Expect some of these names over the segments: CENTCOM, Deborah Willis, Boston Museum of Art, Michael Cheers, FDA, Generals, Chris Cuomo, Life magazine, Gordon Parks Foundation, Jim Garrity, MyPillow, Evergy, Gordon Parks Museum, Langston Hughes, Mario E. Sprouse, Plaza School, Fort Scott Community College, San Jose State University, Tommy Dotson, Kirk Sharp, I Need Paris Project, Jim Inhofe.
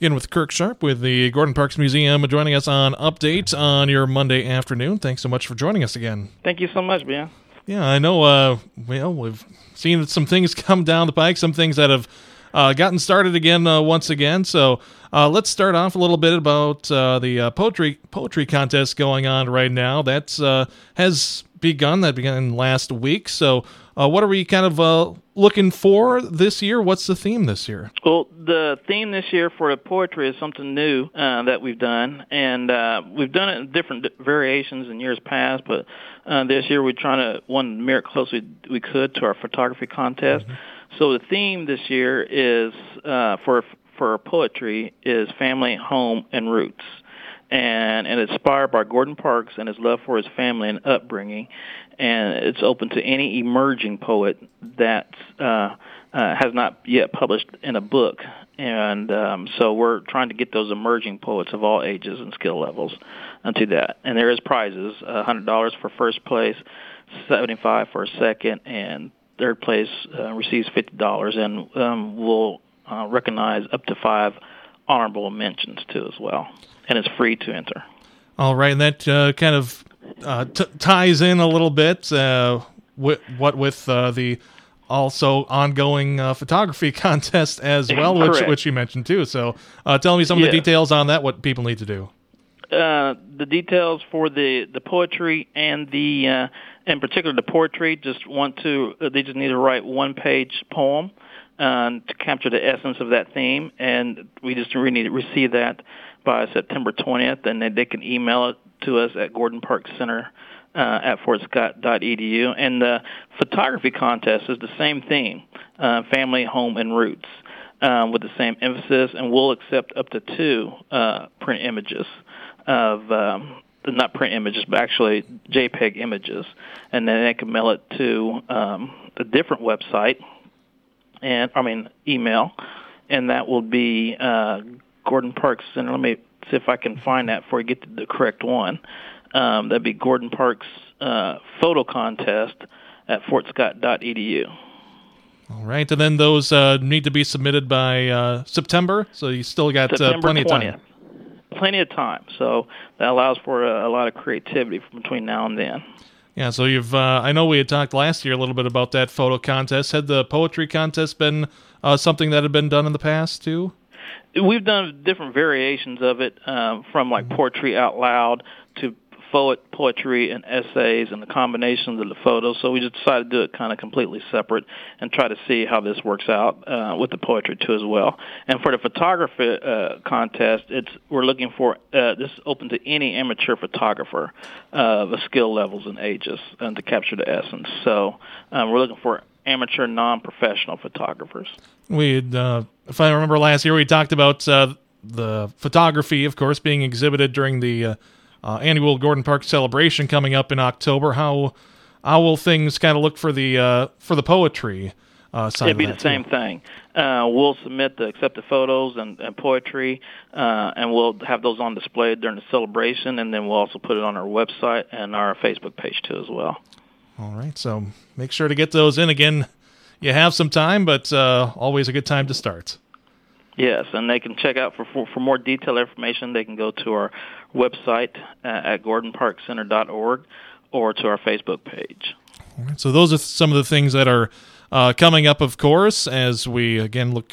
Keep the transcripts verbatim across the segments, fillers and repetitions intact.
Again, with Kirk Sharp with the Gordon Parks Museum joining us on Update on your Monday afternoon. Thanks so much for joining us again. Thank you so much, man. Yeah, I know, uh, well, we've seen some things come down the pike, some things that have uh, gotten started again uh, once again. So uh, let's start off a little bit about uh, the uh, poetry poetry contest going on right now. That uh, has begun. That began last week. So uh, what are we kind of uh, looking for this year? What's the theme this year? Well, the theme this year for poetry is something new uh, that we've done. And uh, we've done it in different variations in years past, but Uh, this year we're trying to one mirror close we, we could to our photography contest. Mm-hmm. So the theme this year is uh, for for poetry is family, home, and roots, and and it's inspired by Gordon Parks and his love for his family and upbringing, and it's open to any emerging poet that uh, uh, has not yet published in a book, and um, so we're trying to get those emerging poets of all ages and skill levels into that. And there is prizes: a hundred dollars for first place, seventy-five for second, and third place uh, receives fifty dollars, and um, we'll uh, recognize up to five honorable mentions too as well. And it's free to enter. All right, and that uh, kind of uh, t- ties in a little bit. Uh, with, what with uh, the also ongoing uh, photography contest as well, which, which you mentioned too. So, uh, tell me some of yeah. the details on that. What people need to do. Uh, the details for the, the poetry and the uh, in particular the poetry just want to they just need to write one page poem uh, to capture the essence of that theme, and we just really need to receive that by September twentieth, and then they can email it to us at Gordon Parks Center uh, at fort scott dot e d u. And the photography contest is the same theme, uh, family, home, and roots, uh, with the same emphasis, and we'll accept up to two uh, print images of um, not print images, but actually JPEG images, and then they can mail it to um, a different website, and I mean email, and that will be uh, Gordon Parks Center. Let me see if I can find that before I get to the correct one. Um, that'd be Gordon Parks uh, Photo Contest at fort scott dot e d u. All right, and then those uh, need to be submitted by uh, September, so you still got uh, plenty of time. Plenty of time, so that allows for a, a lot of creativity from between now and then. Yeah, so you've uh, I know we had talked last year a little bit about that photo contest. Had the poetry contest been uh, something that had been done in the past too? We've done different variations of it, um, from like poetry out loud to poetry and essays and the combination of the photos. So we just decided to do it kind of completely separate and try to see how this works out uh, with the poetry too as well. And for the photography uh, contest, it's we're looking for uh, this is open to any amateur photographer uh, of skill levels and ages and to capture the essence. So um, we're looking for amateur, non-professional photographers. We, uh, if I remember last year, we talked about uh, the photography, of course, being exhibited during the uh, Uh, annual Gordon Parks celebration coming up in October. How how will things kind of look for the uh, for the poetry uh, side? It'd be of that the same too? thing. Uh, we'll submit the accepted photos and, and poetry, uh, and we'll have those on display during the celebration, and then we'll also put it on our website and our Facebook page too as well. All right, so make sure to get those in. Again, you have some time, but uh, always a good time to start. Yes, and they can check out for, for for more detailed information. They can go to our website uh, at gordon park center dot org or to our Facebook page. All right, so those are some of the things that are uh, coming up, of course, as we again look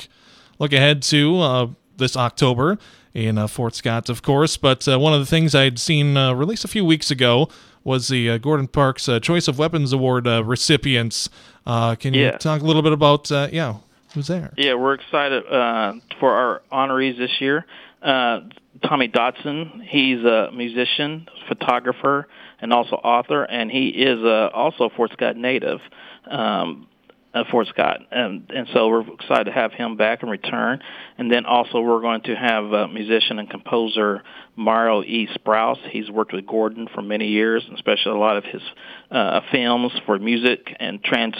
look ahead to uh, this October in uh, Fort Scott, of course. But uh, one of the things I'd seen uh, released a few weeks ago was the uh, Gordon Parks uh, Choice of Weapons Award uh, recipients. Uh, can you yeah. talk a little bit about uh, yeah? Who's there? Yeah, we're excited uh, for our honorees this year. Uh, Tommy Dotson, he's a musician, photographer, and also author, and he is uh, also a Fort Scott native, um, uh, Fort Scott. And, and so we're excited to have him back in return. And then also we're going to have uh, musician and composer Mario E. Sprouse. He's worked with Gordon for many years, and especially a lot of his uh, films for music and trans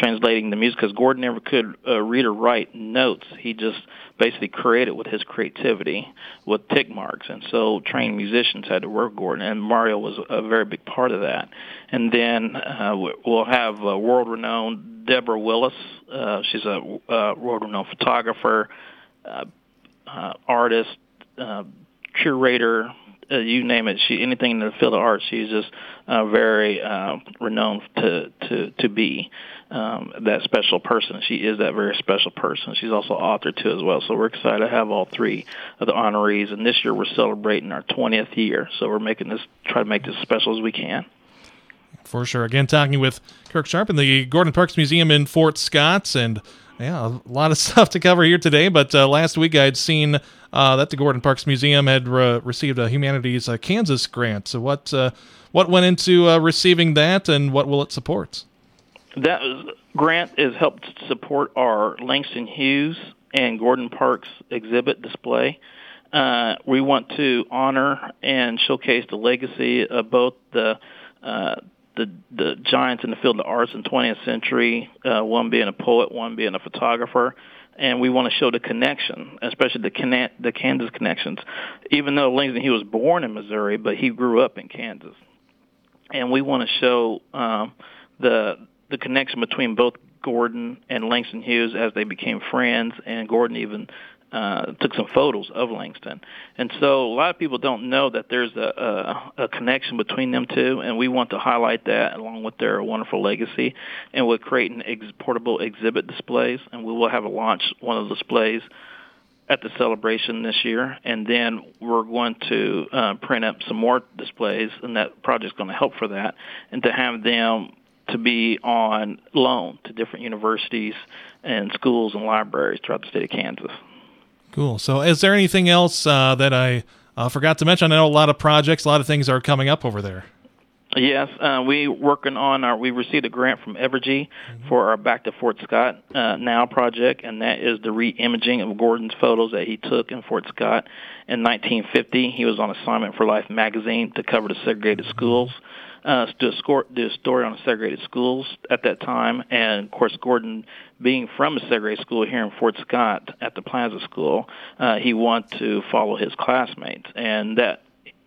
translating the music, because Gordon never could uh, read or write notes. He just basically created with his creativity with tick marks, and so trained musicians had to work Gordon, and Mario was a very big part of that. And then uh, we'll have uh, world-renowned Deborah Willis. Uh, she's a uh, world-renowned photographer, uh, uh, artist, uh, curator, uh, you name it. She anything in the field of art, she's just uh, very uh, renowned to to to be um, that special person. She is that very special person. She's also an author too as well. So we're excited to have all three of the honorees. And this year we're celebrating our twentieth year. So we're making this try to make this as special as we can. For sure. Again, talking with Kirk Sharp in the Gordon Parks Museum in Fort Scott, and yeah, a lot of stuff to cover here today, but uh, last week I'd seen uh, that the Gordon Parks Museum had re- received a Humanities uh, Kansas grant. So what uh, what went into uh, receiving that, and what will it support? That grant has helped support our Langston Hughes and Gordon Parks exhibit display. Uh, we want to honor and showcase the legacy of both the uh The, the giants in the field of arts in the twentieth century, uh, one being a poet, one being a photographer, and we want to show the connection, especially the can- the Kansas connections. Even though Langston, he was born in Missouri, but he grew up in Kansas, and we want to show um, the the connection between both Gordon and Langston Hughes as they became friends, and Gordon even Uh, took some photos of Langston. And so a lot of people don't know that there's a, a, a connection between them two, and we want to highlight that along with their wonderful legacy. And we're creating ex- portable exhibit displays, and we will have a launch one of the displays at the celebration this year. And then we're going to uh, print up some more displays, and that project's going to help for that, and to have them to be on loan to different universities and schools and libraries throughout the state of Kansas. Cool. So is there anything else uh, that I uh, forgot to mention? I know a lot of projects, a lot of things are coming up over there. Yes. Uh, we working on our, we received a grant from Evergy mm-hmm. for our Back to Fort Scott uh, Now project, and that is the re-imaging of Gordon's photos that he took in Fort Scott in nineteen fifty. He was on assignment for Life magazine to cover the segregated schools, uh, to do a story on the segregated schools at that time. And, of course, Gordon, being from a segregated school here in Fort Scott at the Plaza School, uh, he wanted to follow his classmates. And that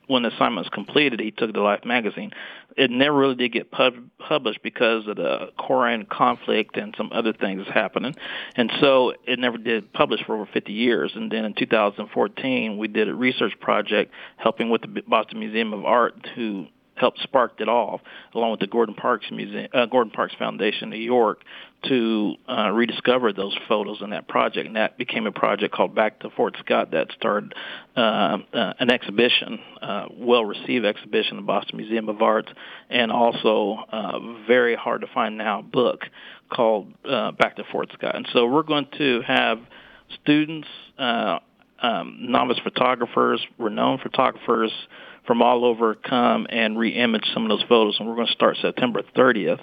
when the assignment was completed, he took the Life magazine. It never really did get pub- published because of the Koran conflict and some other things happening. And so it never did publish for over fifty years. And then in two thousand fourteen, we did a research project helping with the Boston Museum of Art, who helped spark it off, along with the Gordon Parks Museum, uh, Gordon Parks Foundation in New York, to uh, rediscover those photos in that project. And that became a project called Back to Fort Scott that started uh, uh, an exhibition, uh, well-received exhibition at the Boston Museum of Art, and also a very hard-to-find now book called uh, Back to Fort Scott. And so we're going to have students, uh, um, novice photographers, renowned photographers, from all over come and re-image some of those photos, and we're going to start September thirtieth,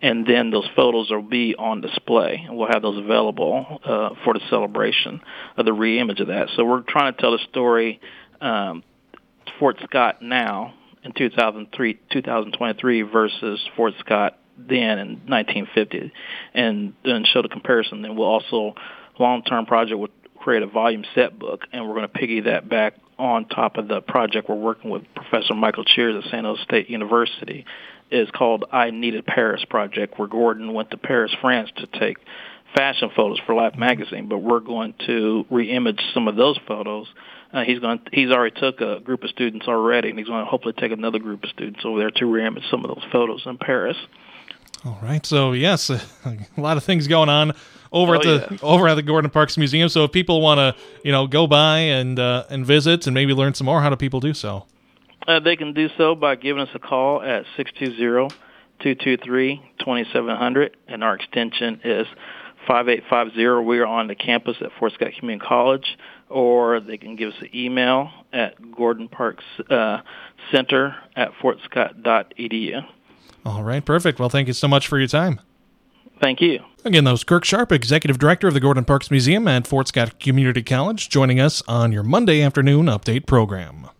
and then those photos will be on display, and we'll have those available uh, for the celebration of the re-image of that. So we're trying to tell the story um, Fort Scott now in two thousand three, twenty twenty-three versus Fort Scott then in nineteen fifty, and then show the comparison. Then we'll also, long-term project, will create a volume set book, and we're going to piggy that back on top of the project we're working with Professor Michael Cheers at San Jose State University. Is called I Need Paris Project, where Gordon went to Paris, France to take fashion photos for Life magazine, but we're going to re-image some of those photos. Uh, he's going to, he's already took a group of students already, and he's going to hopefully take another group of students over there to re-image some of those photos in Paris. All right, so yes, a lot of things going on over oh, at the yeah. over at the Gordon Parks Museum. So if people want to, you know, go by and uh, and visit and maybe learn some more, how do people do so? Uh, they can do so by giving us a call at six two zero, two two three, two seven zero zero, and our extension is five eight five zero. We are on the campus at Fort Scott Community College, or they can give us an email at gordonparkscenter uh, at fortscott dot e d u. All right, perfect. Well, thank you so much for your time. Thank you. Again, that was Kirk Sharp, Executive Director of the Gordon Parks Museum at Fort Scott Community College, joining us on your Monday afternoon update program.